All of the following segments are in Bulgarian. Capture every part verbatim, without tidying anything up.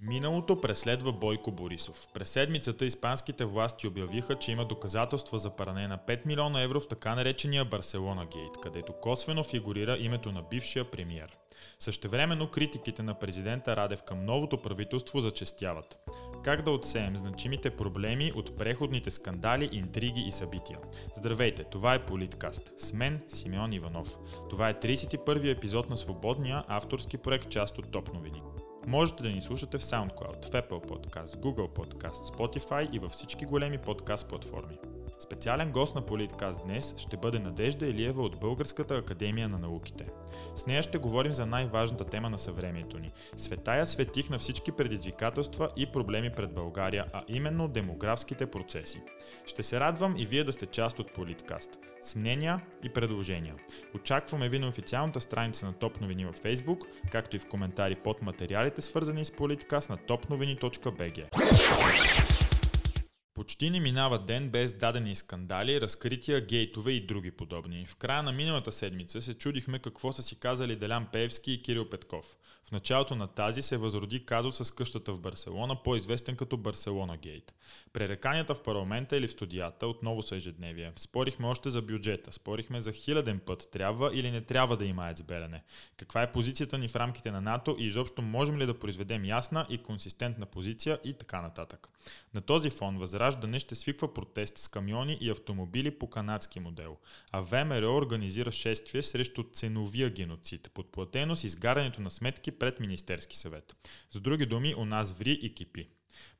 Миналото преследва Бойко Борисов. През седмицата испанските власти обявиха, че има доказателства за пране на пет милиона евро в така наречения Барселона-гейт, където косвено фигурира името на бившия премиер. Същевременно критиките на президента Радев към новото правителство зачестяват. Как да отсеем значимите проблеми от преходните скандали, интриги и събития? Здравейте, това е Политкаст. С мен Симеон Иванов. Това е тридесет и първи епизод на свободния авторски проект, част от Топновини. Можете да ни слушате в SoundCloud, в Apple Podcast, Google Podcast, Spotify и във всички големи подкаст платформи. Специален гост на Политкаст днес ще бъде Надежда Илиева от Българската академия на науките. С нея ще говорим за най-важната тема на съвремието ни. Светая светих на всички предизвикателства и проблеми пред България, а именно демографските процеси. Ще се радвам и вие да сте част от Политкаст. С мнения и предложения. Очакваме ви на официалната страница на Топ новини във Facebook, както и в коментари под материалите, свързани с Политкаст на топ новини точка би джи. Почти не минава ден без дадени скандали, разкрития, гейтове и други подобни. В края на миналата седмица се чудихме какво са си казали Делян Пеевски и Кирил Петков. В началото на тази се възроди казус с къщата в Барселона, по-известен като Барселона-гейт. Пререканията в парламента или в студията отново са ежедневие. Спорихме още за бюджета, спорихме за хиляден път, трябва или не трябва да има АЕЦ Белене. Каква е позицията ни в рамките на НАТО и изобщо можем ли да произведем ясна и консистентна позиция и така нататък. На този фон възраждане ще свиква протест с камиони и автомобили по канадски модел, а ВМРО организира шествие срещу ценовия геноцид, подплатено с изгарянето на сметки пред Министерски съвет. С други думи, у нас ври и кипи.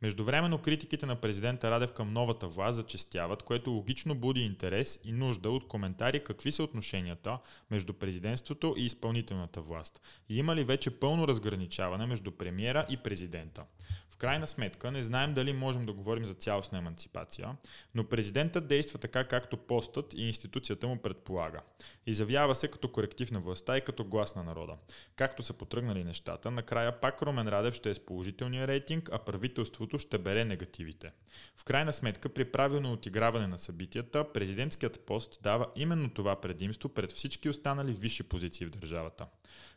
Междувременно критиките на президента Радев към новата власт зачестяват, което логично буди интерес и нужда от коментари какви са отношенията между президентството и изпълнителната власт и има ли вече пълно разграничаване между премиера и президента. В крайна сметка не знаем дали можем да говорим за цялостна еманципация, но президентът действа така, както постът и институцията му предполага. Изявява се като коректив на властта и като глас на народа. Както са потръгнали нещата, накрая пак Румен Радев ще е с положителния рейтинг, а правителството ще бере негативите. В крайна сметка, при правилно отиграване на събитията, президентският пост дава именно това предимство пред всички останали висши позиции в държавата.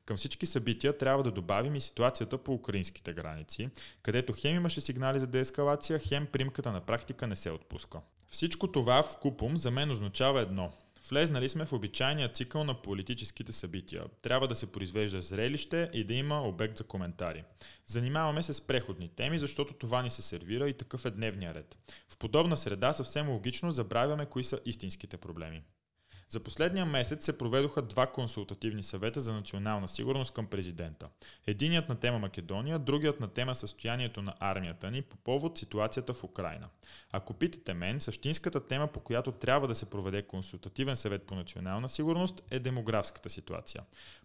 Към всички събития трябва да добавим и ситуацията по украинските граници, където хем имаше сигнали за деескалация, хем примката на практика не се отпуска. Всичко това вкупом за мен означава едно – влезнали сме в обичайния цикъл на политическите събития. Трябва да се произвежда зрелище и да има обект за коментари. Занимаваме се с преходни теми, защото това ни се сервира и такъв е дневния ред. В подобна среда съвсем логично забравяме кои са истинските проблеми. За последния месец се проведоха два консултативни съвета за национална сигурност към президента. Единият на тема Македония, другият на тема състоянието на армията ни по повод ситуацията в Украина. Ако питате мен, същинската тема, по която трябва да се проведе консултативен съвет по национална сигурност, е демографската ситуация.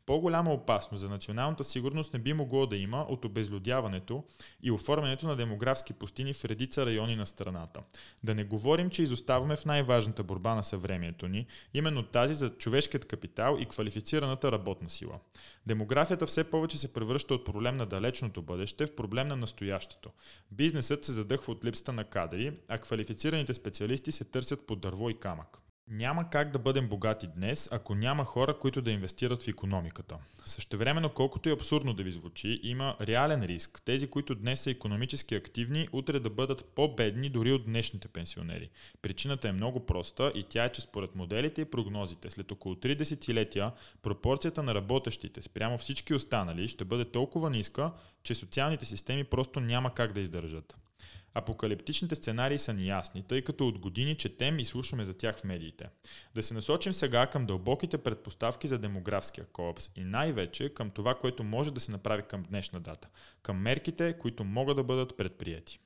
По-голяма опасност за националната сигурност не би могло да има от обезлюдяването и оформянето на демографски пустини в редица райони на страната. Да не говорим, че изоставаме в най-важната борба на съвремието ни, именно от тази за човешкият капитал и квалифицираната работна сила. Демографията все повече се превръща от проблем на далечното бъдеще в проблем на настоящето. Бизнесът се задъхва от липсата на кадри, а квалифицираните специалисти се търсят под дърво и камък. Няма как да бъдем богати днес, ако няма хора, които да инвестират в икономиката. Същевременно, колкото и абсурдно да ви звучи, има реален риск тези, които днес са икономически активни, утре да бъдат по-бедни дори от днешните пенсионери. Причината е много проста и тя е, че според моделите и прогнозите, след около три десетилетия пропорцията на работещите спрямо всички останали ще бъде толкова ниска, че социалните системи просто няма как да издържат. Апокалиптичните сценарии са неясни, тъй като от години четем и слушаме за тях в медиите. Да се насочим сега към дълбоките предпоставки за демографския колапс и най-вече към това, което може да се направи към днешна дата, към мерките, които могат да бъдат предприяти.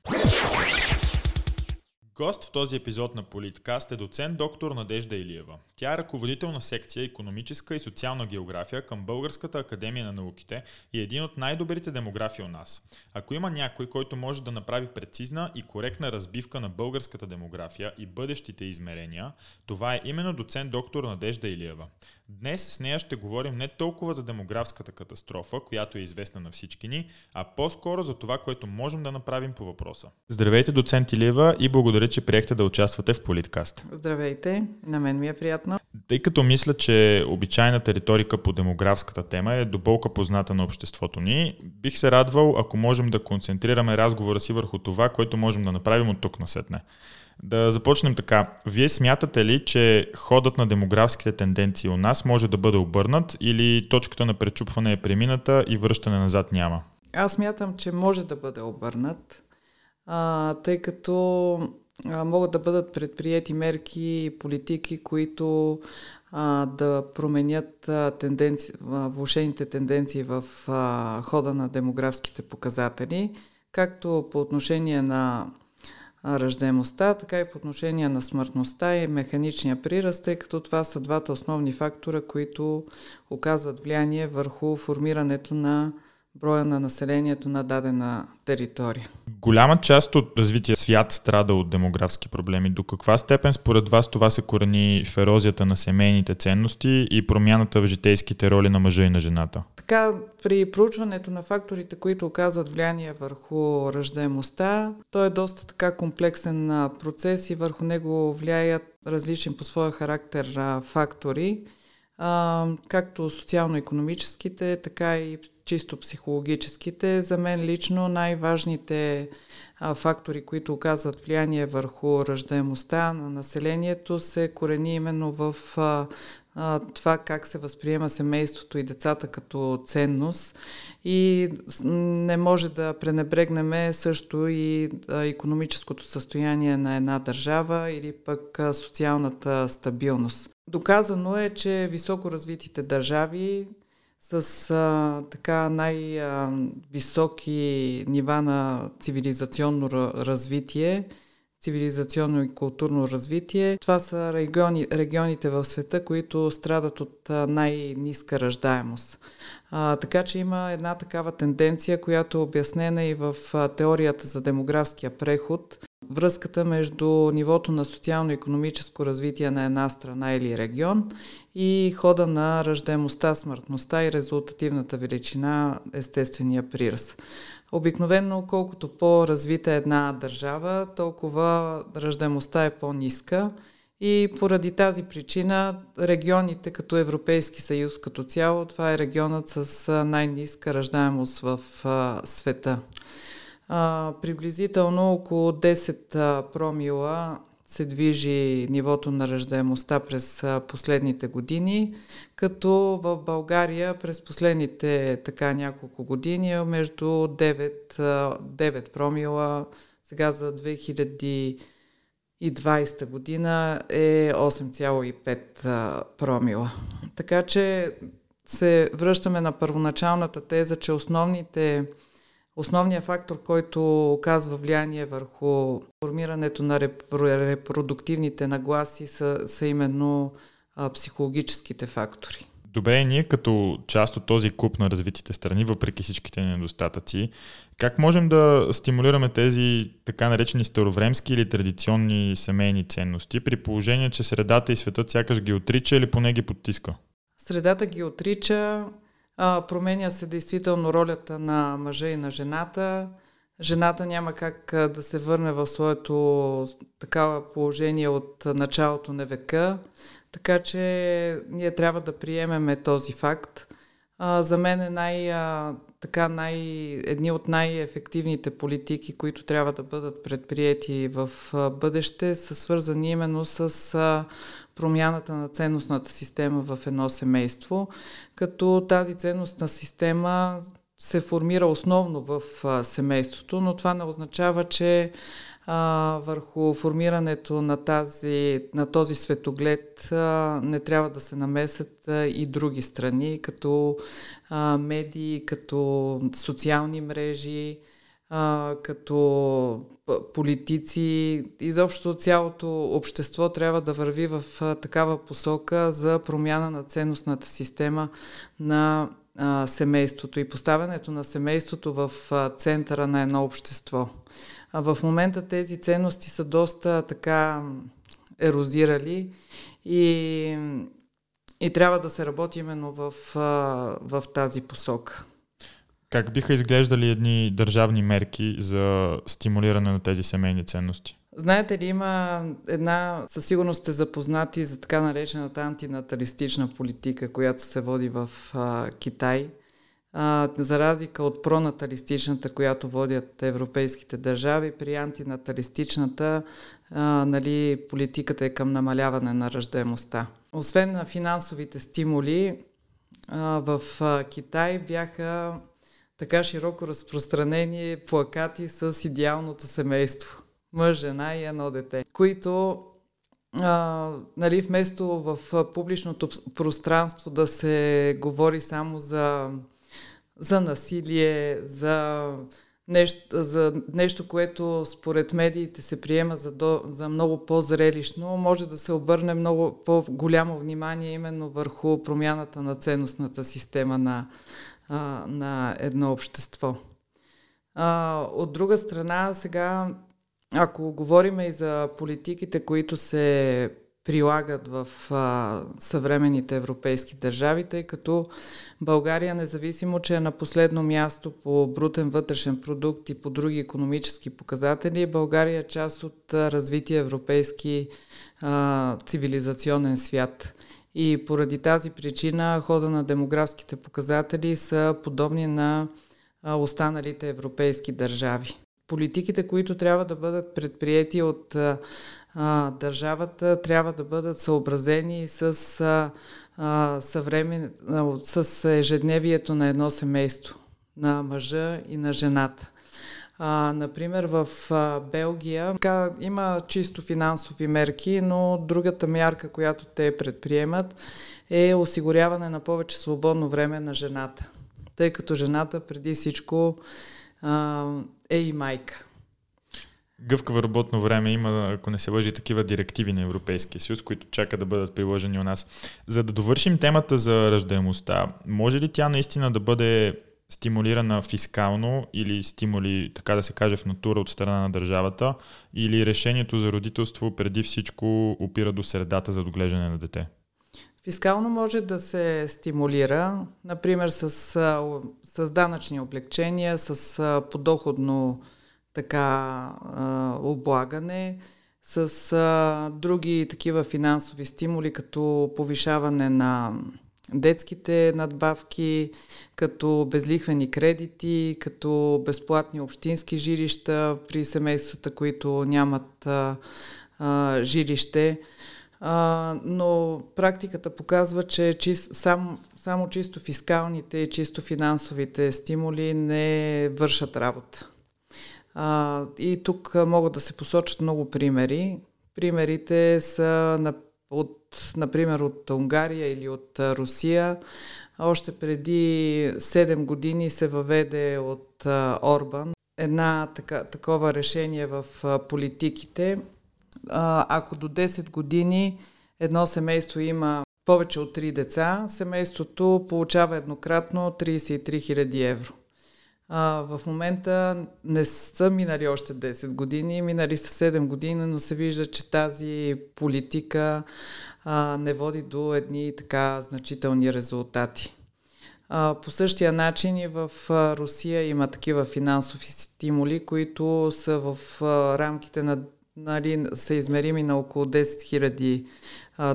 Гост в този епизод на Политкаст е доцент доктор Надежда Илиева. Тя е ръководител на секция Икономическа и социална география към Българската академия на науките и е един от най-добрите демографи у нас. Ако има някой, който може да направи прецизна и коректна разбивка на българската демография и бъдещите измерения, това е именно доцент доктор Надежда Илиева. Днес с нея ще говорим не толкова за демографската катастрофа, която е известна на всички ни, а по-скоро за това, което можем да направим по въпроса. Здравейте, доцент Илиева, и благодаря, че приехте да участвате в Политкаст. Здравейте, на мен ми е приятно. Тъй като мисля, че обичайната риторика по демографската тема е доболка позната на обществото ни, бих се радвал, ако можем да концентрираме разговора си върху това, което можем да направим от тук насетне. Да започнем така. Вие смятате ли, че ходът на демографските тенденции у нас може да бъде обърнат или точката на пречупване е премината и връщане назад няма? Аз смятам, че може да бъде обърнат, а, тъй като а, могат да бъдат предприети мерки и политики, които а, да променят а, тенденци, а, влошените тенденции в а, хода на демографските показатели, както по отношение на ръждаемостта, така и по отношение на смъртността и механичния прираст, тъй като това са двата основни фактора, които оказват влияние върху формирането на броя на населението на дадена територия. Голяма част от развития свят страда от демографски проблеми. До каква степен според вас това се корени в ерозията на семейните ценности и промяната в житейските роли на мъжа и на жената? Така, при проучването на факторите, които оказват влияние върху раждаемостта, той е доста така комплексен процес и върху него влияят различни по своя характер фактори, както социално-икономическите, така и чисто психологическите. За мен лично най-важните а, фактори, които оказват влияние върху раждаемостта на населението, се корени именно в а, а, това как се възприема семейството и децата като ценност. И не може да пренебрегнем също и а, икономическото състояние на една държава или пък а, социалната стабилност. Доказано е, че високо развитите държави с а, така най-високи нива на цивилизационно развитие, цивилизационно и културно развитие. Това са региони, регионите в света, които страдат от най-ниска раждаемост. А, така че има една такава тенденция, която е обяснена и в теорията за демографския преход. Връзката между нивото на социално-икономическо развитие на една страна или регион и хода на раждаемостта, смъртността и резултативната величина, естествения прираст. Обикновено, колкото по-развита е една държава, толкова раждаемостта е по-ниска и поради тази причина регионите като Европейски съюз като цяло, това е регионът с най-ниска раждаемост в света. Uh, приблизително около десет промила се движи нивото на раждаемостта през последните години, като в България през последните така няколко години е между девет промила. Сега за две хиляди и двадесета година е осем цяло и пет промила. Така че се връщаме на първоначалната теза, че основните Основният фактор, който оказва влияние върху формирането на репродуктивните нагласи са, са именно а, психологическите фактори. Добре, ние като част от този клуб на развитите страни, въпреки всичките недостатъци, как можем да стимулираме тези така наречени старовремски или традиционни семейни ценности при положение, че средата и светът сякаш ги отрича или поне ги подтиска? Средата ги отрича. Променя се действително ролята на мъжа и на жената. Жената няма как да се върне в своето такава положение от началото на века, така че ние трябва да приемеме този факт. За мен е най, така, най, едни от най-ефективните политики, които трябва да бъдат предприети в бъдеще, са свързани именно с промяната на ценностната система в едно семейство, като тази ценностна система се формира основно в семейството, но това не означава, че върху формирането на, тази, на този светоглед не трябва да се намесят и други страни, като медии, като социални мрежи, като политици. Изобщо цялото общество трябва да върви в такава посока за промяна на ценностната система на семейството и поставянето на семейството в центъра на едно общество. В момента тези ценности са доста така ерозирали и, и трябва да се работи именно в, в тази посока. Как биха изглеждали едни държавни мерки за стимулиране на тези семейни ценности? Знаете ли, има една, със сигурност сте запознати за така наречената антинаталистична политика, която се води в а, Китай, а, за разлика от пронаталистичната, която водят европейските държави. При антинаталистичната а, нали, политиката е към намаляване на раждаемостта. Освен на финансовите стимули, а, в а, Китай бяха така широко разпространени плакати с идеалното семейство. Мъж, жена и едно дете, които а, нали, вместо в публичното пространство да се говори само за, за насилие, за нещо, за нещо, което според медиите се приема за, до, за много по-зрелищно, може да се обърне много по-голямо внимание именно върху промяната на ценностната система на, а, на едно общество. А, от друга страна, сега ако говорим и за политиките, които се прилагат в а, съвременните европейски държави, тъй като България, независимо че е на последно място по брутен вътрешен продукт и по други икономически показатели, България е част от развития европейски а, цивилизационен свят. И поради тази причина хода на демографските показатели са подобни на а, останалите европейски държави. Политиките, които трябва да бъдат предприети от а, държавата, трябва да бъдат съобразени с, а, а, съвремен, а, с ежедневието на едно семейство, на мъжа и на жената. А, например, в а, Белгия така, има чисто финансови мерки, но другата мярка, която те предприемат, е осигуряване на повече свободно време на жената. Тъй като жената преди всичко а, е и майка. Гъвкаво работно време има, ако не се лъжи, такива директиви на Европейския съюз, които чака да бъдат приложени у нас. За да довършим темата за раждаемостта, може ли тя наистина да бъде стимулирана фискално или стимули, така да се каже, в натура от страна на държавата, или решението за родителство преди всичко опира до средата за отглеждане на дете? Фискално може да се стимулира, например с, с данъчни облекчения, с подоходно така облагане, с други такива финансови стимули, като повишаване на детските надбавки, като безлихвени кредити, като безплатни общински жилища при семействата, които нямат а, а, жилище. Uh, но практиката показва, че чис, сам, само чисто фискалните и чисто финансовите стимули не вършат работа. Uh, и тук могат да се посочат много примери. Примерите са на, от, например от Унгария или от Русия. Още преди седем години се въведе от uh, Орбан една така, такова решение в uh, политиките. Ако до десет години едно семейство има повече от три деца, семейството получава еднократно тридесет и три хиляди евро. В момента не са минали още десет години, минали са седем години, но се вижда, че тази политика не води до едни така значителни резултати. По същия начин и в Русия има такива финансови стимули, които са в рамките на Нали, са измерими на около десет хиляди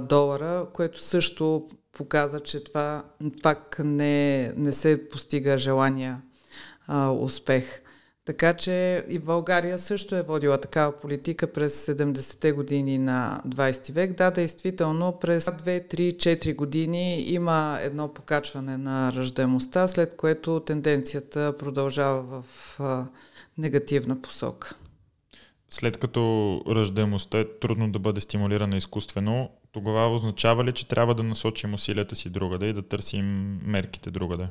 долара, което също показва, че това пак не, не се постига желания а, успех. Така че и България също е водила такава политика през седемдесетте години на двадесети век. Да, действително през две, три, четири години има едно покачване на раждаемостта, след което тенденцията продължава в а, негативна посока. След като раждаемостта е трудно да бъде стимулирана изкуствено, тогава означава ли, че трябва да насочим усилията си другаде и да търсим мерките другаде?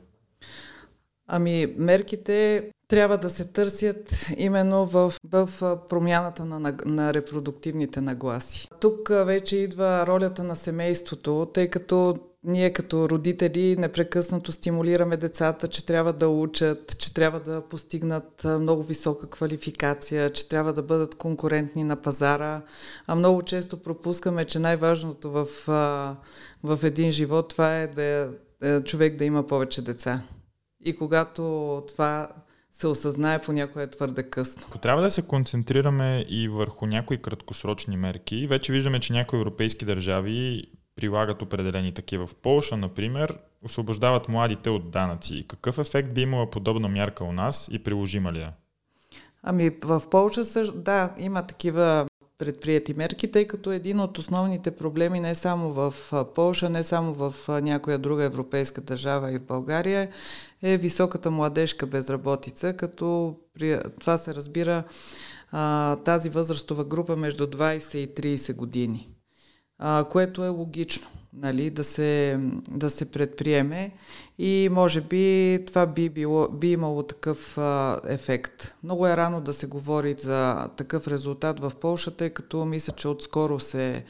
Ами, мерките трябва да се търсят именно в, в промяната на, на, на репродуктивните нагласи. Тук вече идва ролята на семейството, тъй като ние като родители непрекъснато стимулираме децата, че трябва да учат, че трябва да постигнат много висока квалификация, че трябва да бъдат конкурентни на пазара. А много често пропускаме, че най-важното в, в един живот това е да човек да има повече деца. И когато това се осъзнае по някое твърде късно. Ако трябва да се концентрираме и върху някои краткосрочни мерки, вече виждаме, че някои европейски държави прилагат определени такива. В Полша, например, освобождават младите от данъци. Какъв ефект би имала подобна мярка у нас и приложима ли я? Ами в Полша също, да, има такива предприяти мерки, тъй като един от основните проблеми не само в Полша, не само в някоя друга европейска държава и в България е високата младежка безработица, като при... това се разбира а, тази възрастова група между двайсет и трийсет години, а, което е логично, нали, да се, да се предприеме и може би това би, било, би имало такъв а, ефект. Много е рано да се говори за такъв резултат в Полша, тъй като мисля, че отскоро се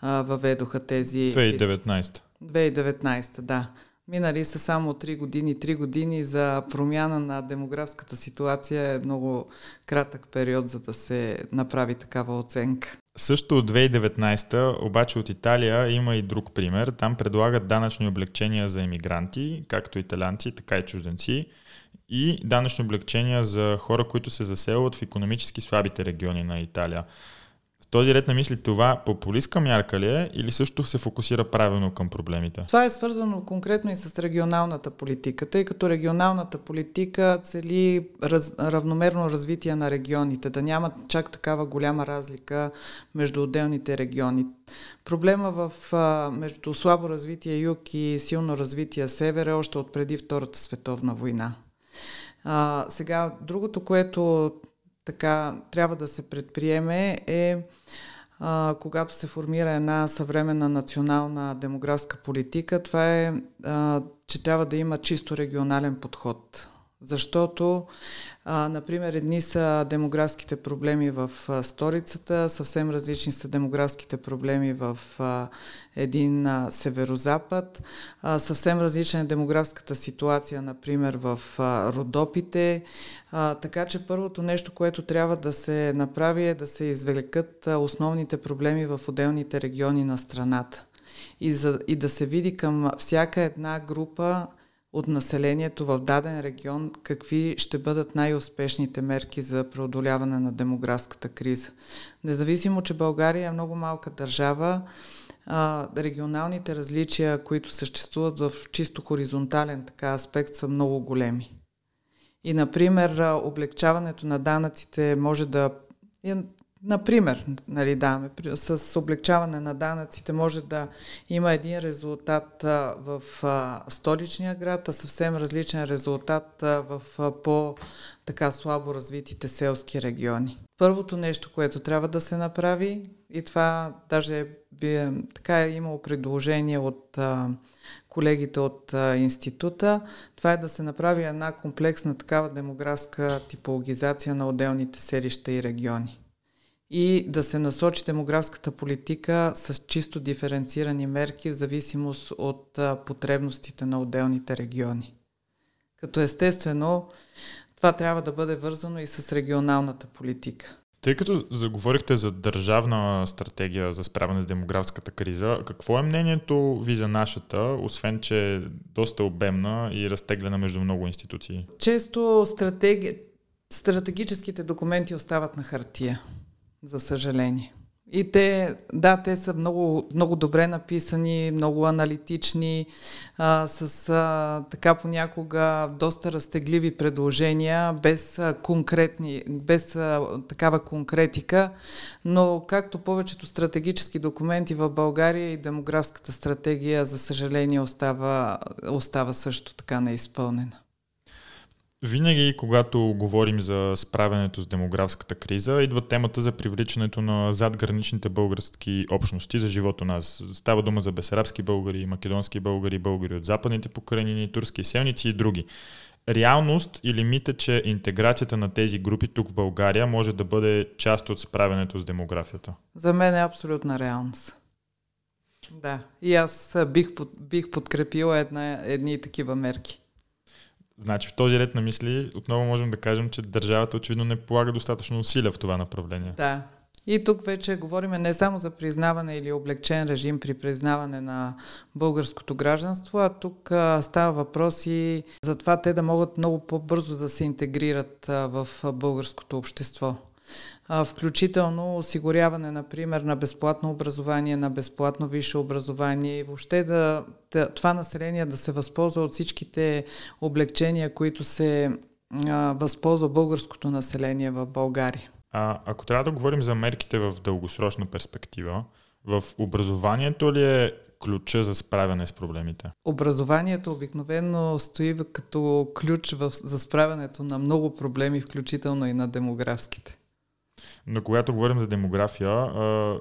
а, въведоха тези... две хиляди и деветнайсета. две хиляди и деветнайсета, да. Минали са само три години. Три години за промяна на демографската ситуация е много кратък период, за да се направи такава оценка. Също от две хиляди и деветнайсета, обаче от Италия има и друг пример. Там предлагат данъчни облекчения за имигранти, както италианци, така и чужденци, и данъчни облекчения за хора, които се заселват в икономически слабите региони на Италия. Този ред на мисли, това популистка мярка ли е или също се фокусира правилно към проблемите? Това е свързано конкретно и с регионалната политика, тъй като регионалната политика цели раз, равномерно развитие на регионите, да няма чак такава голяма разлика между отделните региони. Проблема в, а, между слабо развитие юг и силно развитие север е още от преди Втората световна война. А, сега, другото, което така трябва да се предприеме е а, когато се формира една съвременна национална демографска политика, това е, а, че трябва да има чисто регионален подход. Защото, а, например, едни са демографските проблеми в а, столицата, съвсем различни са демографските проблеми в а, един а, северозапад, а, съвсем различна е демографската ситуация, например, в а, Родопите. А, така че първото нещо, което трябва да се направи, е да се извлекат а, основните проблеми в отделните региони на страната и, за, и да се види към всяка една група от населението в даден регион, какви ще бъдат най-успешните мерки за преодоляване на демографската криза. Независимо, че България е много малка държава, а, регионалните различия, които съществуват в чисто хоризонтален така аспект, са много големи. И, например, облекчаването на данъците може да... Например, нали, да, с облекчаване на данъците може да има един резултат в столичния град, а съвсем различен резултат в по-така слабо развитите селски региони. Първото нещо, което трябва да се направи, и това даже би, така е имало предложение от а, колегите от а, института, това е да се направи една комплексна такава демографска типологизация на отделните селища и региони. И да се насочи демографската политика с чисто диференцирани мерки в зависимост от потребностите на отделните региони. Като естествено, това трябва да бъде вързано и с регионалната политика. Тъй като заговорихте за държавна стратегия за справяне с демографската криза, какво е мнението ви за нашата, освен че е доста обемна и разтеглена между много институции? Често стратеги... стратегическите документи остават на хартия. За съжаление. И те, да, те са много, много добре написани, много аналитични, а, с а, така понякога доста разтегливи предложения, без, а, конкретни, без а, такава конкретика, но както повечето стратегически документи в България, и демографската стратегия, за съжаление, остава, остава също така неизпълнена. Винаги, когато говорим за справянето с демографската криза, идва темата за привличането на задграничните български общности за живот у нас. Става дума за бесарабски българи, македонски българи, българи от западните покрайнини, турски селници и други. Реалност или мит е, че интеграцията на тези групи тук в България може да бъде част от справянето с демографията? За мен е абсолютна реалност. Да, и аз бих, бих подкрепила една, едни такива мерки. Значи в този ред на мисли отново можем да кажем, че държавата очевидно не полага достатъчно усилия в това направление. Да, И тук вече говорим не само за признаване или облегчен режим при признаване на българското гражданство, а тук става въпрос и за това те да могат много по-бързо да се интегрират в българското общество. Включително осигуряване, например, на безплатно образование, на безплатно висше образование и въобще да, това население да се възползва от всичките облегчения, които се а, възползва българското население в България. А, ако трябва да говорим за мерките в дългосрочна перспектива, в образованието ли е ключа за справяне с проблемите? Образованието обикновено стои като ключ в, за справянето на много проблеми, включително и на демографските. Но когато говорим за демография, а,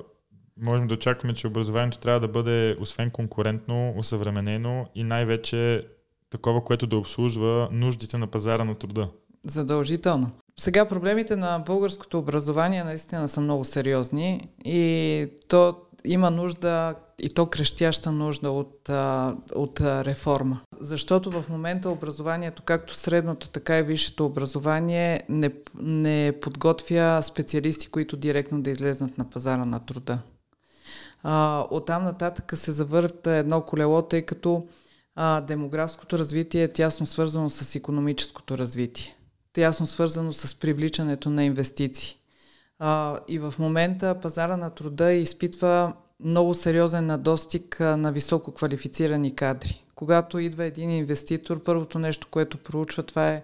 можем да очакваме, че образованието трябва да бъде освен конкурентно, осъвременено и най-вече такова, което да обслужва нуждите на пазара на труда. Задължително. Сега проблемите на българското образование наистина са много сериозни и то има нужда, и то крещяща нужда от, от реформа. Защото в момента образованието, както средното, така и висшето образование, не, не подготвя специалисти, които директно да излезнат на пазара на труда. А, оттам нататък се завърта едно колело, тъй като а, демографското развитие е тясно свързано с икономическото развитие. Тясно свързано с привличането на инвестиции. А, и в момента пазара на труда изпитва много сериозен недостиг на високо квалифицирани кадри. Когато идва един инвеститор, първото нещо, което проучва, това е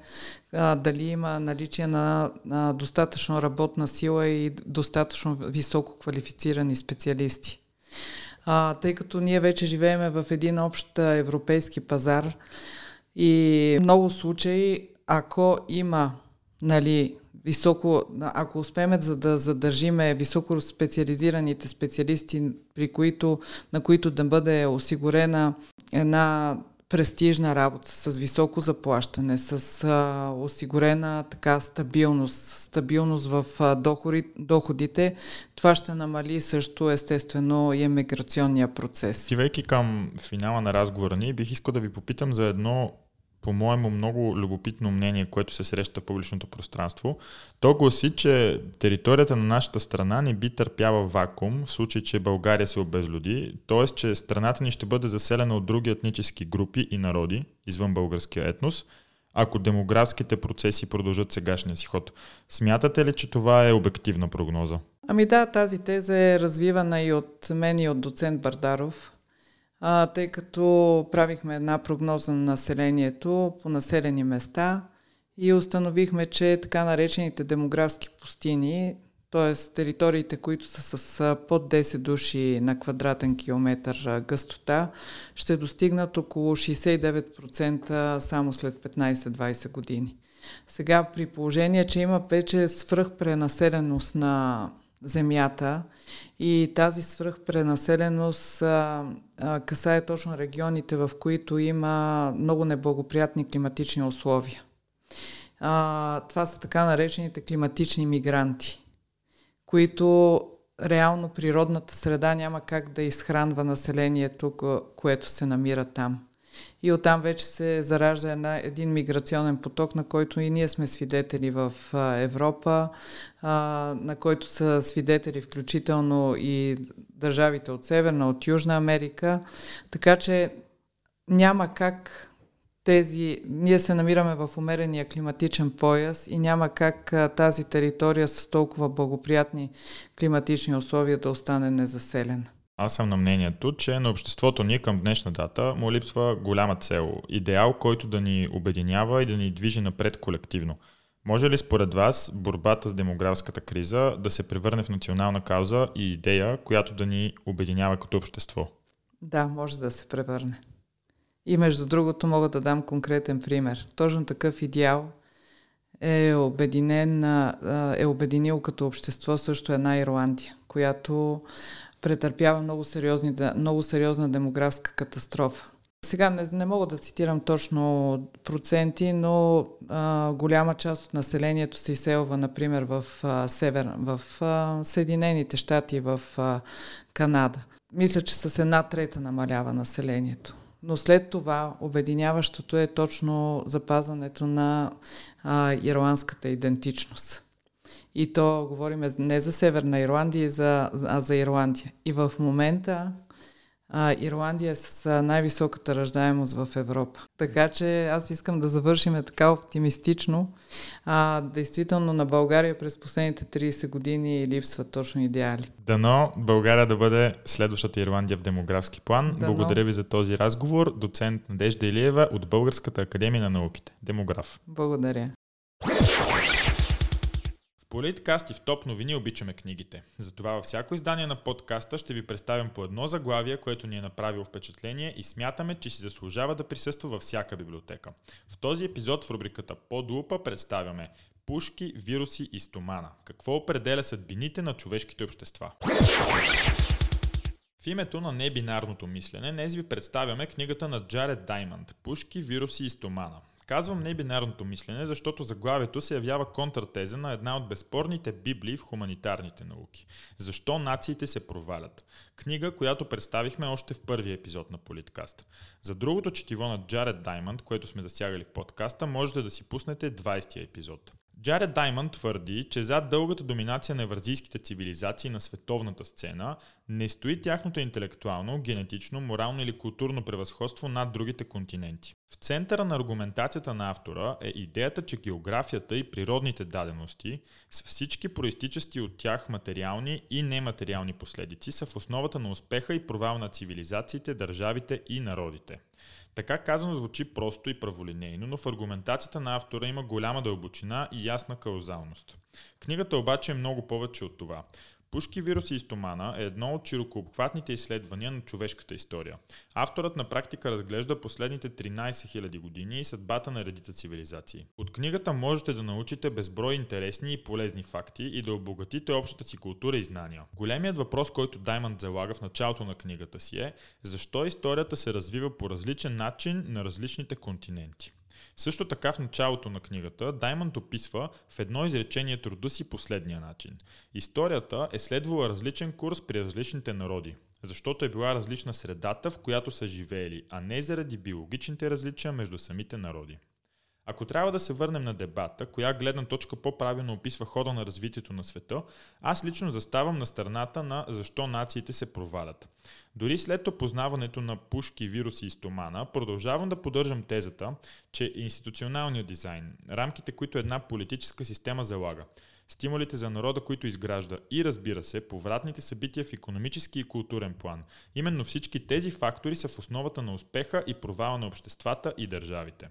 а, дали има наличие на а, достатъчно работна сила и достатъчно високо квалифицирани специалисти. А, тъй като ние вече живеем в един общ европейски пазар и в много случаи, ако има, нали, високо, ако успеем да задържиме високо специализираните специалисти, при които, на които да бъде осигурена една престижна работа с високо заплащане, с а, осигурена така стабилност, стабилност в а, доходи, доходите, това ще намали също естествено и емиграционния процес. Стивайки към финала на разговора ни, бих искал да ви попитам за едно по-моему много любопитно мнение, което се среща в публичното пространство. То гласи, че територията на нашата страна не би търпяла вакуум в случай, че България се обезлюди, т.е. че страната ни ще бъде заселена от други етнически групи и народи извън българския етнос, ако демографските процеси продължат сегашния си ход. Смятате ли, че това е обективна прогноза? Ами да, тази теза е развивана и от мен, и от доцент Бардаров. А, тъй като правихме една прогноза на населението по населени места и установихме, че така наречените демографски пустини, т.е. териториите, които са с под десет души на квадратен километър гъстота, ще достигнат около шейсет и девет процента само след петнайсет-двайсет години. Сега при положение, че има вече свръхпренаселеност на земята и тази свръхпренаселеност а, а, касае точно регионите, в които има много неблагоприятни климатични условия. А, това са така наречените климатични мигранти, които реално природната среда няма как да изхранва населението, което се намира там. И оттам вече се заражда една, един миграционен поток, на който и ние сме свидетели в Европа, а, на който са свидетели включително и държавите от Северна, от Южна Америка. Така че няма как тези... Ние се намираме в умерения климатичен пояс и няма как а, тази територия с толкова благоприятни климатични условия да остане незаселена. Аз съм на мнението, че на обществото ни към днешна дата му липсва голяма цел, идеал, който да ни обединява и да ни движи напред колективно. Може ли според вас борбата с демографската криза да се превърне в национална кауза и идея, която да ни обединява като общество? Да, може да се превърне. И между другото мога да дам конкретен пример. Точно такъв идеал е, обединен, е обединил като общество също една Ирландия, която претърпява много, сериозни, много сериозна демографска катастрофа. Сега не, не мога да цитирам точно проценти, но а, голяма част от населението се изселва, например, в, а, север, в а, Съединените щати, в а, Канада. Мисля, че с една трета намалява населението. Но след това обединяващото е точно запазването на а, ирландската идентичност. И то говорим не за Северна Ирландия, а за Ирландия. И в момента а, Ирландия е с най-високата раждаемост в Европа. Така че аз искам да завършим така оптимистично. А, действително на България през последните трийсет години липсват точно идеали. Дано България да бъде следващата Ирландия в демографски план. Дано. Благодаря ви за този разговор. Доцент Надежда Илиева от Българската академия на науките. Демограф. Благодаря. Политкаст и в Топ новини обичаме книгите. Затова във всяко издание на подкаста ще ви представим по едно заглавие, което ни е направило впечатление и смятаме, че си заслужава да присъства във всяка библиотека. В този епизод в рубриката Под лупа представяме Пушки, вируси и стомана. Какво определя съдбините на човешките общества? В името на небинарното мислене днес ви представяме книгата на Джаред Даймънд Пушки, вируси и стомана. Казвам небинарното мислене, защото заглавието се явява контратеза на една от безспорните библии в хуманитарните науки. Защо нациите се провалят? Книга, която представихме още в първия епизод на Политкаст. За другото четиво на Джаред Даймънд, което сме засягали в подкаста, можете да си пуснете двайсетия епизод. Джаред Даймънд твърди, че зад дългата доминация на евразийските цивилизации на световната сцена не стои тяхното интелектуално, генетично, морално или културно превъзходство над другите континенти. В центъра на аргументацията на автора е идеята, че географията и природните дадености с всички проистичащи от тях материални и нематериални последици са в основата на успеха и провал на цивилизациите, държавите и народите. Така казано звучи просто и праволинейно, но в аргументацията на автора има голяма дълбочина и ясна каузалност. Книгата обаче е много повече от това. Пушки, вируси и стомана е едно от широкообхватните изследвания на човешката история. Авторът на практика разглежда последните тринайсет хиляди години и съдбата на редица цивилизации. От книгата можете да научите безброй интересни и полезни факти и да обогатите общата си култура и знания. Големият въпрос, който Даймънд залага в началото на книгата си е защо историята се развива по различен начин на различните континенти. Също така в началото на книгата Даймънд описва в едно изречение труда си последния начин. Историята е следвала различен курс при различните народи, защото е била различна средата, в която са живеели, а не заради биологичните различия между самите народи. Ако трябва да се върнем на дебата, коя гледна точка по-правилно описва хода на развитието на света, аз лично заставам на страната на защо нациите се провалят. Дори след опознаването на Пушки, вируси и стомана, продължавам да поддържам тезата, че институционалният дизайн, рамките, които една политическа система залага, стимулите за народа, които изгражда и, разбира се, повратните събития в икономически и културен план. Именно всички тези фактори са в основата на успеха и провала на обществата и държавите.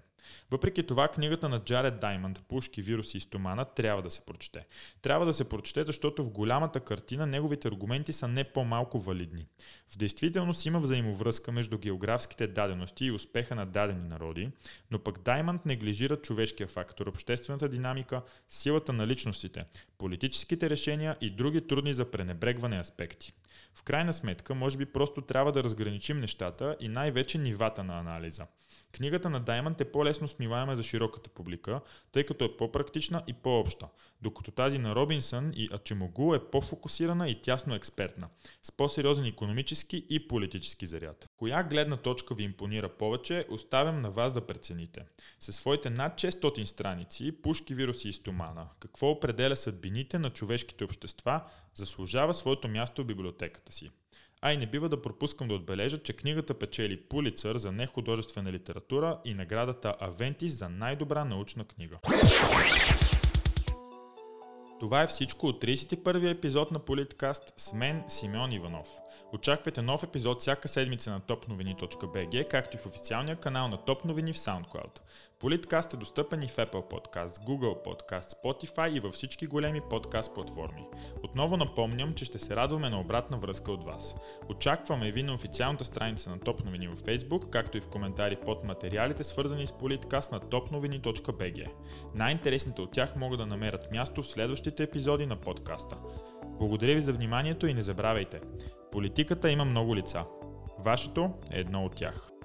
Въпреки това, книгата на Джаред Даймънд Пушки, вируси и стомана трябва да се прочете. Трябва да се прочете, защото в голямата картина неговите аргументи са не по-малко валидни. В действителност има взаимовръзка между географските дадености и успеха на дадени народи, но пък Даймънд неглижира човешкия фактор, обществената динамика, силата на личностите, политическите решения и други трудни за пренебрегване аспекти. В крайна сметка, може би просто трябва да разграничим нещата и най-вече нивата на анализа. Книгата на Даймънд е по-лесно смилаема за широката публика, тъй като е по-практична и по-обща, докато тази на Робинсън и Ачемогул е по-фокусирана и тясно експертна, с по-сериозен икономически и политически заряд. Коя гледна точка ви импонира повече, оставям на вас да прецените. Със своите над шестстотин страници, Пушки, вируси и стомана, какво определя съдбините на човешките общества, заслужава своето място в библиотеката си. А и не бива да пропускам да отбележа, че книгата печели Пулицър за нехудожествена литература и наградата Авентис за най-добра научна книга. Това е всичко от трийсет и първи епизод на Политкаст с мен Симеон Иванов. Очаквайте нов епизод всяка седмица на топновини точка би джи, както и в официалния канал на Топ новини в SoundCloud. Политкаст е достъпен и в Apple Podcast, Google Podcast, Spotify и във всички големи подкаст платформи. Отново напомням, че ще се радваме на обратна връзка от вас. Очакваме ви на официалната страница на Топ новини във Facebook, както и в коментари под материалите, свързани с Политкаст на топновини точка би джи. Най-интересните от тях могат да намерят място в следващите епизоди на подкаста. Благодаря ви за вниманието и не забравяйте, политиката има много лица. Вашето е едно от тях.